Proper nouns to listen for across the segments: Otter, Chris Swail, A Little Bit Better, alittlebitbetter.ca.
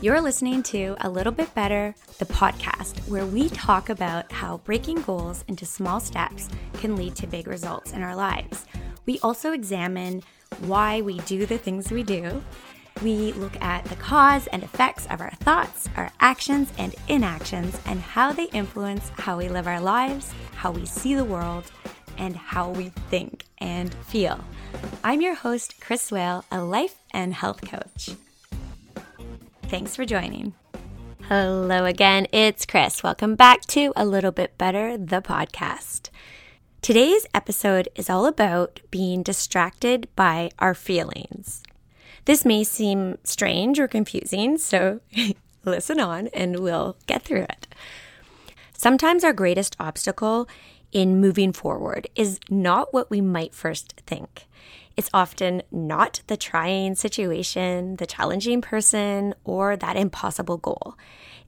You're listening to A Little Bit Better, the podcast, where we talk about how breaking goals into small steps can lead to big results in our lives. We also examine why we do the things we do. We look at the cause and effects of our thoughts, our actions and inactions, and how they influence how we live our lives, how we see the world, and how we think and feel. I'm your host, Chris Swail, a life and health coach. Thanks for joining. Hello again, it's Chris. Welcome back to A Little Bit Better, the podcast. Today's episode is all about being distracted by our feelings. This may seem strange or confusing, so listen on and we'll get through it. Sometimes our greatest obstacle in moving forward is not what we might first think. It's often not the trying situation, the challenging person, or that impossible goal.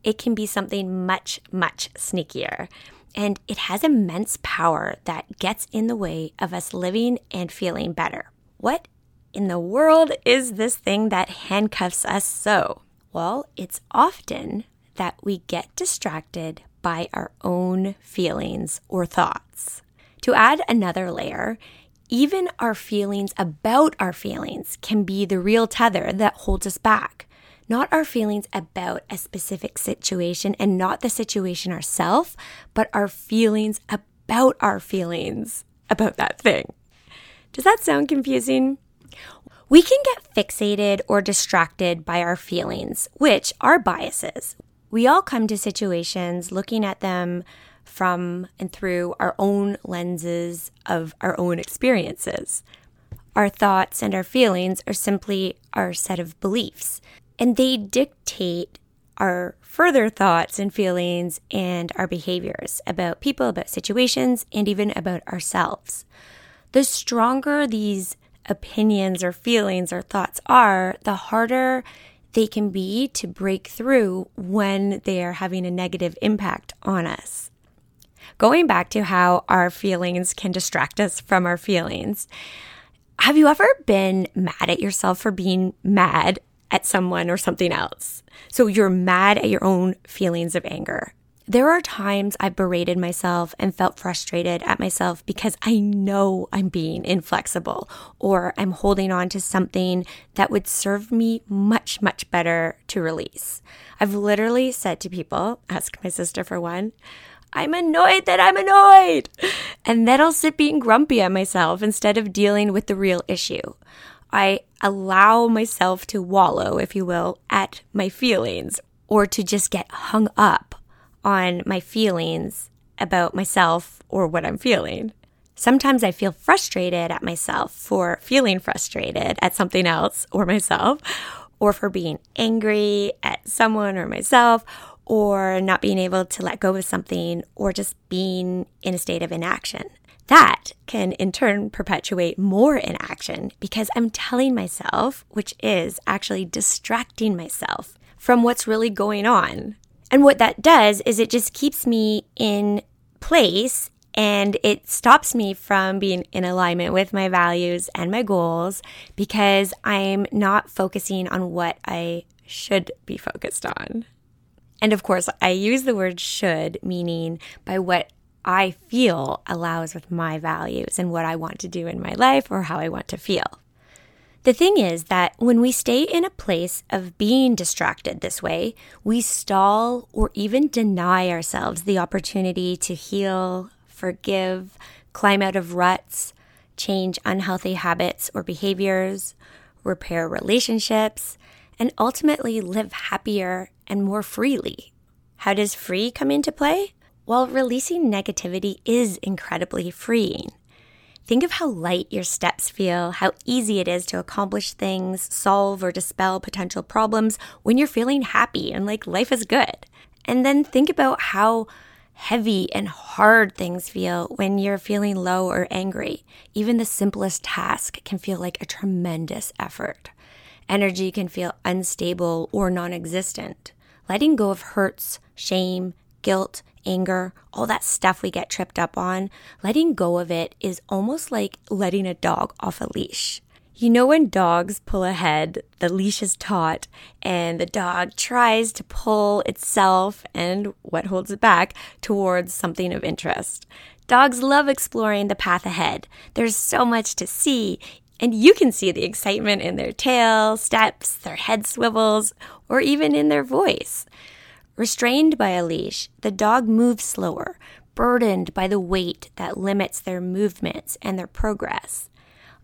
It can be something much, much sneakier, and it has immense power that gets in the way of us living and feeling better. What in the world is this thing that handcuffs us so? Well, it's often that we get distracted by our own feelings or thoughts. To add another layer, even our feelings about our feelings can be the real tether that holds us back. Not our feelings about a specific situation and not the situation ourselves, but our feelings about that thing. Does that sound confusing? We can get fixated or distracted by our feelings, which are biases. We all come to situations looking at them from and through our own lenses of our own experiences. Our thoughts and our feelings are simply our set of beliefs, and they dictate our further thoughts and feelings and our behaviors about people, about situations, and even about ourselves. The stronger these opinions or feelings or thoughts are, the harder they can be to break through when they are having a negative impact on us. Going back to how our feelings can distract us from our feelings, have you ever been mad at yourself for being mad at someone or something else? So you're mad at your own feelings of anger. There are times I've berated myself and felt frustrated at myself because I know I'm being inflexible or I'm holding on to something that would serve me much, much better to release. I've literally said to people, ask my sister for one, I'm annoyed that I'm annoyed. And then I'll sit being grumpy at myself instead of dealing with the real issue. I allow myself to wallow, if you will, at my feelings or to just get hung up on my feelings about myself or what I'm feeling. Sometimes I feel frustrated at myself for feeling frustrated at something else or myself, or for being angry at someone or myself, or not being able to let go of something, or just being in a state of inaction. That can in turn perpetuate more inaction because I'm telling myself, which is actually distracting myself from what's really going on. And what that does is it just keeps me in place and it stops me from being in alignment with my values and my goals because I'm not focusing on what I should be focused on. And of course, I use the word should, meaning by what I feel allows with my values and what I want to do in my life or how I want to feel. The thing is that when we stay in a place of being distracted this way, we stall or even deny ourselves the opportunity to heal, forgive, climb out of ruts, change unhealthy habits or behaviors, repair relationships, and ultimately live happier and more freely. How does free come into play? Well, releasing negativity is incredibly freeing. Think of how light your steps feel, how easy it is to accomplish things, solve or dispel potential problems when you're feeling happy and like life is good. And then think about how heavy and hard things feel when you're feeling low or angry. Even the simplest task can feel like a tremendous effort. Energy can feel unstable or non-existent. Letting go of hurts, shame, guilt, anger, all that stuff we get tripped up on, letting go of it is almost like letting a dog off a leash. You know when dogs pull ahead, the leash is taut, and the dog tries to pull itself and what holds it back towards something of interest. Dogs love exploring the path ahead. There's so much to see, and you can see the excitement in their tail, steps, their head swivels, or even in their voice. Restrained by a leash, the dog moves slower, burdened by the weight that limits their movements and their progress.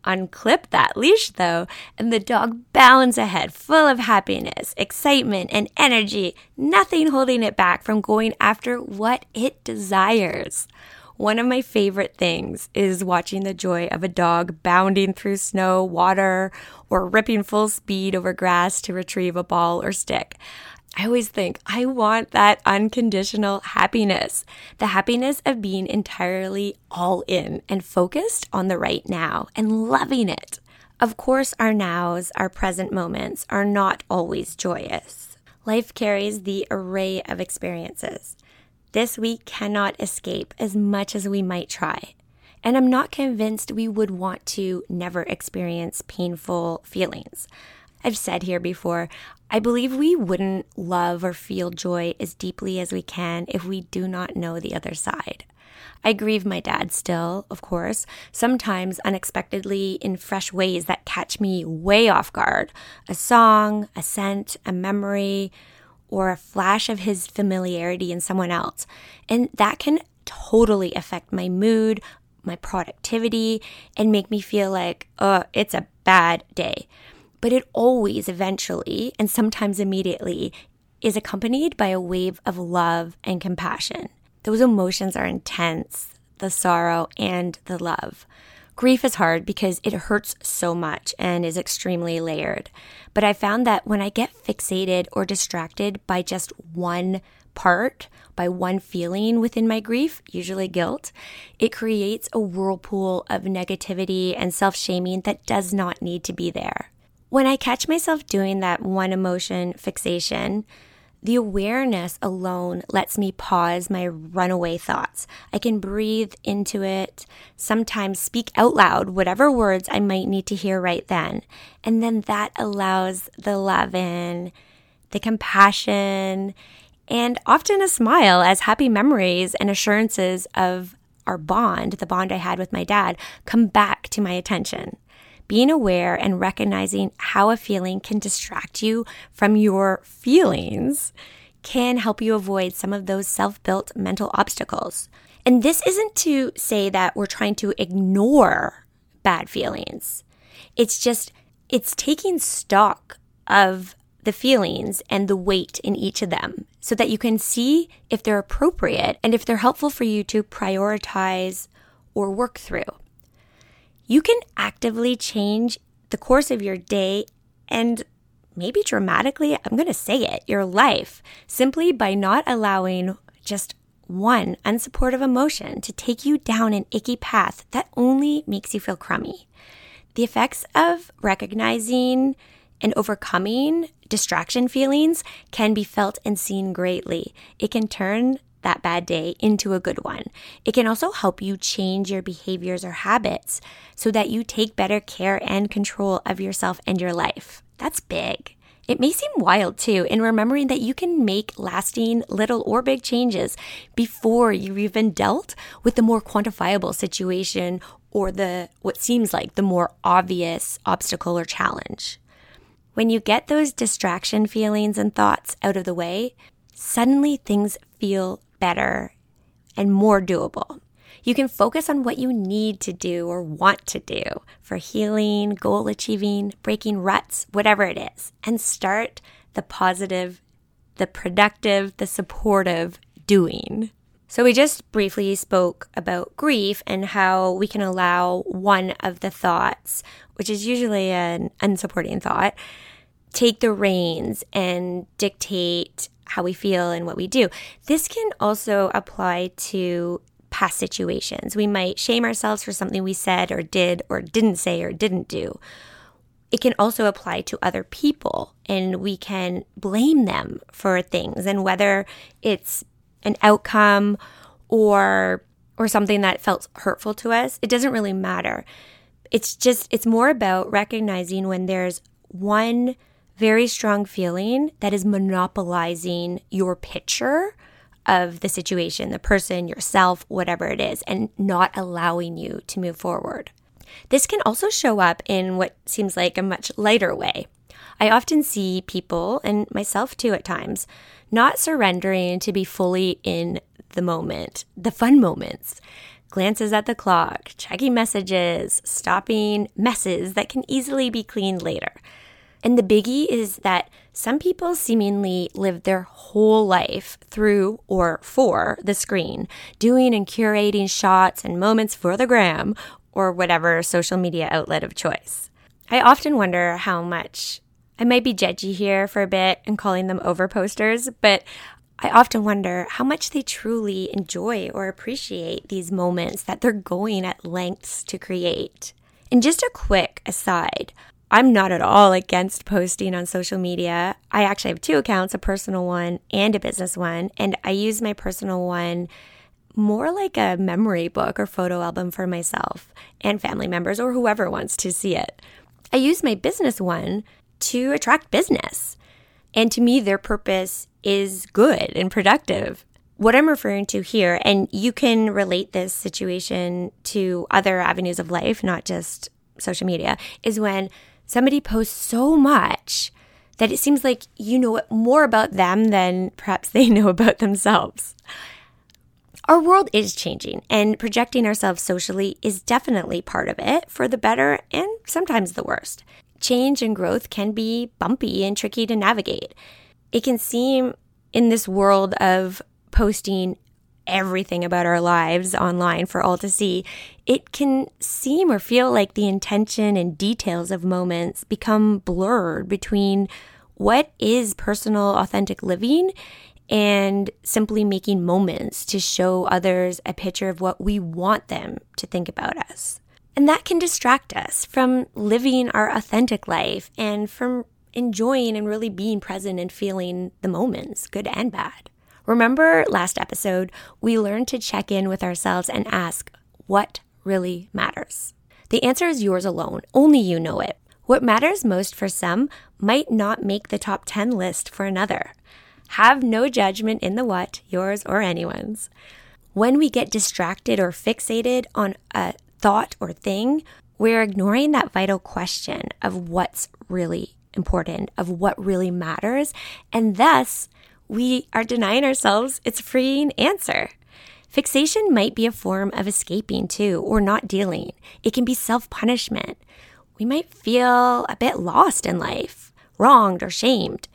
Unclip that leash, though, and the dog bounds ahead, full of happiness, excitement, and energy, nothing holding it back from going after what it desires. One of my favorite things is watching the joy of a dog bounding through snow, water, or ripping full speed over grass to retrieve a ball or stick. I always think, I want that unconditional happiness, the happiness of being entirely all in and focused on the right now and loving it. Of course, our nows, our present moments are not always joyous. Life carries the array of experiences. This we cannot escape as much as we might try. And I'm not convinced we would want to never experience painful feelings. I've said here before, I believe we wouldn't love or feel joy as deeply as we can if we do not know the other side. I grieve my dad still, of course, sometimes unexpectedly in fresh ways that catch me way off guard. A song, a scent, a memory, or a flash of his familiarity in someone else. And that can totally affect my mood, my productivity, and make me feel like, it's a bad day. But it always eventually, and sometimes immediately, is accompanied by a wave of love and compassion. Those emotions are intense, the sorrow and the love. Grief is hard because it hurts so much and is extremely layered. But I found that when I get fixated or distracted by just one part, by one feeling within my grief, usually guilt, it creates a whirlpool of negativity and self-shaming that does not need to be there. When I catch myself doing that one emotion fixation, the awareness alone lets me pause my runaway thoughts. I can breathe into it, sometimes speak out loud whatever words I might need to hear right then. And then that allows the love in, the compassion, and often a smile as happy memories and assurances of our bond, the bond I had with my dad, come back to my attention. Being aware and recognizing how a feeling can distract you from your feelings can help you avoid some of those self-built mental obstacles. And this isn't to say that we're trying to ignore bad feelings. It's taking stock of the feelings and the weight in each of them so that you can see if they're appropriate and if they're helpful for you to prioritize or work through. You can actively change the course of your day and maybe dramatically, I'm going to say it, your life, simply by not allowing just one unsupportive emotion to take you down an icky path that only makes you feel crummy. The effects of recognizing and overcoming distraction feelings can be felt and seen greatly. It can turn that bad day into a good one. It can also help you change your behaviors or habits so that you take better care and control of yourself and your life. That's big. It may seem wild too, in remembering that you can make lasting little or big changes before you've even dealt with the more quantifiable situation or what seems like the more obvious obstacle or challenge. When you get those distraction feelings and thoughts out of the way, suddenly things feel better and more doable. You can focus on what you need to do or want to do for healing, goal achieving, breaking ruts, whatever it is, and start the positive, the productive, the supportive doing. So we just briefly spoke about grief and how we can allow one of the thoughts, which is usually an unsupporting thought, take the reins and dictate how we feel and what we do. This can also apply to past situations. We might shame ourselves for something we said or did or didn't say or didn't do. It can also apply to other people, and we can blame them for things, and whether it's an outcome or something that felt hurtful to us, it doesn't really matter. It's more about recognizing when there's one very strong feeling that is monopolizing your picture of the situation, the person, yourself, whatever it is, and not allowing you to move forward. This can also show up in what seems like a much lighter way. I often see people, and myself too at times, not surrendering to be fully in the moment, the fun moments, glances at the clock, checking messages, stopping messes that can easily be cleaned later. And the biggie is that some people seemingly live their whole life through or for the screen, doing and curating shots and moments for the gram or whatever social media outlet of choice. I often wonder how much, I might be judgy here for a bit and calling them overposters, but I often wonder how much they truly enjoy or appreciate these moments that they're going at lengths to create. And just a quick aside, I'm not at all against posting on social media. I actually have 2 accounts, a personal one and a business one, and I use my personal one more like a memory book or photo album for myself and family members or whoever wants to see it. I use my business one to attract business. And to me, their purpose is good and productive. What I'm referring to here, and you can relate this situation to other avenues of life, not just social media, is when somebody posts so much that it seems like you know more about them than perhaps they know about themselves. Our world is changing, and projecting ourselves socially is definitely part of it, for the better and sometimes the worst. Change and growth can be bumpy and tricky to navigate. It can seem in this world of posting everything about our lives online for all to see, it can seem or feel like the intention and details of moments become blurred between what is personal, authentic living and simply making moments to show others a picture of what we want them to think about us. And that can distract us from living our authentic life and from enjoying and really being present and feeling the moments, good and bad. Remember last episode, we learned to check in with ourselves and ask, what really matters? The answer is yours alone. Only you know it. What matters most for some might not make the top 10 list for another. Have no judgment in the what, yours or anyone's. When we get distracted or fixated on a thought or thing, we're ignoring that vital question of what's really important, of what really matters, and thus we are denying ourselves its freeing answer. Fixation might be a form of escaping too, or not dealing. It can be self-punishment. We might feel a bit lost in life, wronged or shamed,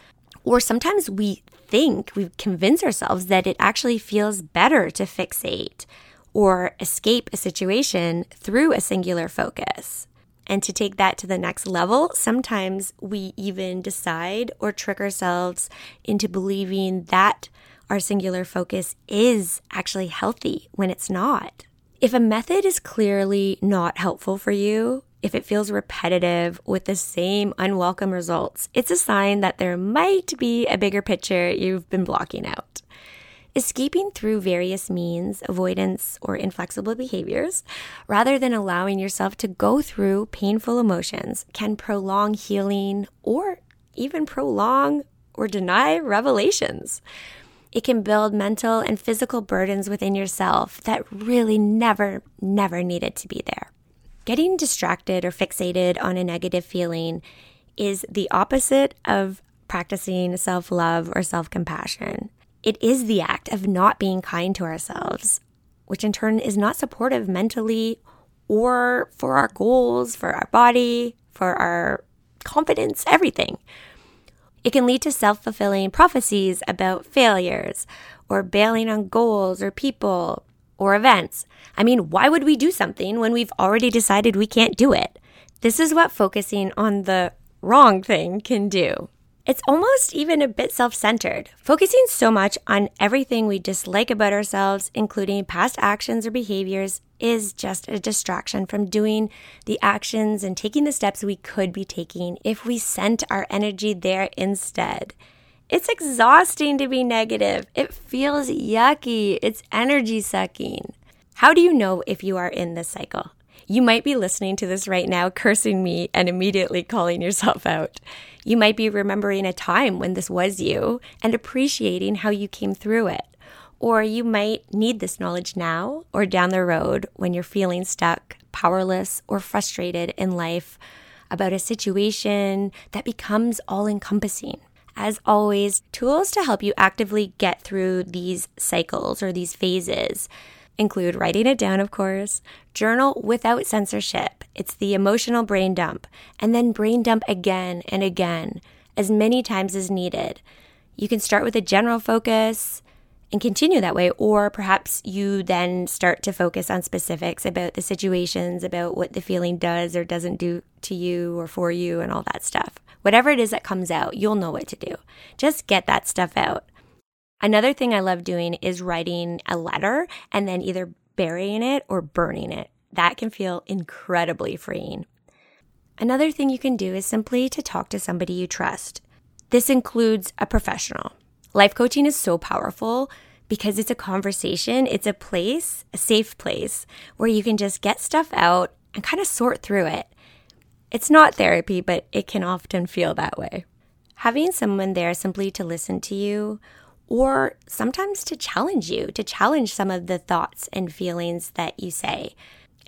or sometimes we think, we convince ourselves that it actually feels better to fixate or escape a situation through a singular focus. And to take that to the next level, sometimes we even decide or trick ourselves into believing that our singular focus is actually healthy when it's not. If a method is clearly not helpful for you, if it feels repetitive with the same unwelcome results, it's a sign that there might be a bigger picture you've been blocking out. Escaping through various means, avoidance, or inflexible behaviors, rather than allowing yourself to go through painful emotions, can prolong healing or even prolong or deny revelations. It can build mental and physical burdens within yourself that really never needed to be there. Getting distracted or fixated on a negative feeling is the opposite of practicing self-love or self-compassion. It is the act of not being kind to ourselves, which in turn is not supportive mentally or for our goals, for our body, for our confidence, everything. It can lead to self-fulfilling prophecies about failures or bailing on goals or people or events. I mean, why would we do something when we've already decided we can't do it? This is what focusing on the wrong thing can do. It's almost even a bit self-centered, focusing so much on everything we dislike about ourselves, including past actions or behaviors, is just a distraction from doing the actions and taking the steps we could be taking if we sent our energy there instead. It's exhausting to be negative. It feels yucky. It's energy sucking. How do you know if you are in this cycle? You might be listening to this right now, cursing me and immediately calling yourself out. You might be remembering a time when this was you and appreciating how you came through it. Or you might need this knowledge now or down the road when you're feeling stuck, powerless, or frustrated in life about a situation that becomes all-encompassing. As always, tools to help you actively get through these cycles or these phases include writing it down, of course, journal without censorship. It's the emotional brain dump, and then brain dump again and again, as many times as needed. You can start with a general focus and continue that way, or perhaps you then start to focus on specifics about the situations, about what the feeling does or doesn't do to you or for you and all that stuff. Whatever it is that comes out, you'll know what to do. Just get that stuff out. Another thing I love doing is writing a letter and then either burying it or burning it. That can feel incredibly freeing. Another thing you can do is simply to talk to somebody you trust. This includes a professional. Life coaching is so powerful because it's a conversation, it's a place, a safe place, where you can just get stuff out and kind of sort through it. It's not therapy, but it can often feel that way. Having someone there simply to listen to you, or sometimes to challenge you, to challenge some of the thoughts and feelings that you say,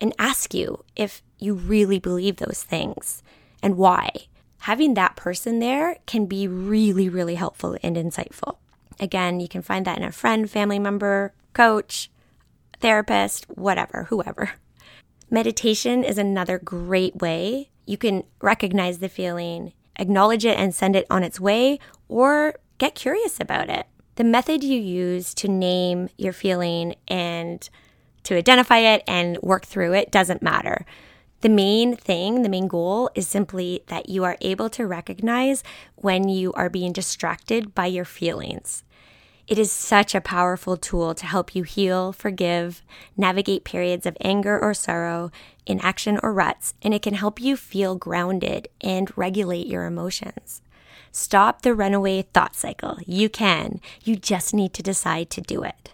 and ask you if you really believe those things and why. Having that person there can be really, really helpful and insightful. Again, you can find that in a friend, family member, coach, therapist, whatever, whoever. Meditation is another great way. You can recognize the feeling, acknowledge it and send it on its way, or get curious about it. The method you use to name your feeling and to identify it and work through it doesn't matter. The main thing, the main goal is simply that you are able to recognize when you are being distracted by your feelings. It is such a powerful tool to help you heal, forgive, navigate periods of anger or sorrow, inaction or ruts, and it can help you feel grounded and regulate your emotions. Stop the runaway thought cycle. You can. You just need to decide to do it.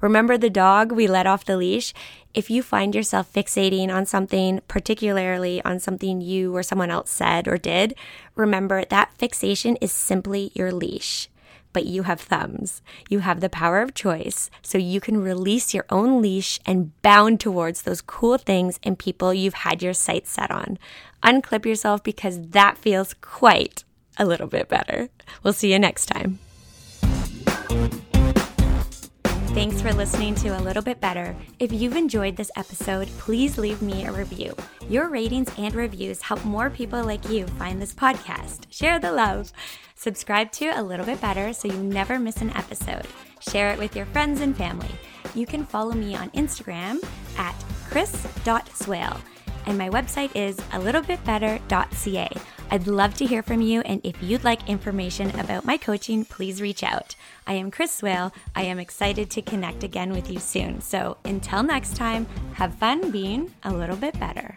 Remember the dog we let off the leash? If you find yourself fixating on something, particularly on something you or someone else said or did, remember that fixation is simply your leash. But you have thumbs. You have the power of choice, so you can release your own leash and bound towards those cool things and people you've had your sights set on. Unclip yourself because that feels quite a little bit better. We'll see you next time. Thanks for listening to A Little Bit Better. If you've enjoyed this episode, please leave me a review. Your ratings and reviews help more people like you find this podcast. Share the love. Subscribe to A Little Bit Better so you never miss an episode. Share it with your friends and family. You can follow me on Instagram at chris.swail. And my website is alittlebitbetter.ca. I'd love to hear from you, and if you'd like information about my coaching, please reach out. I am Chris Swail. I am excited to connect again with you soon. So until next time, have fun being a little bit better.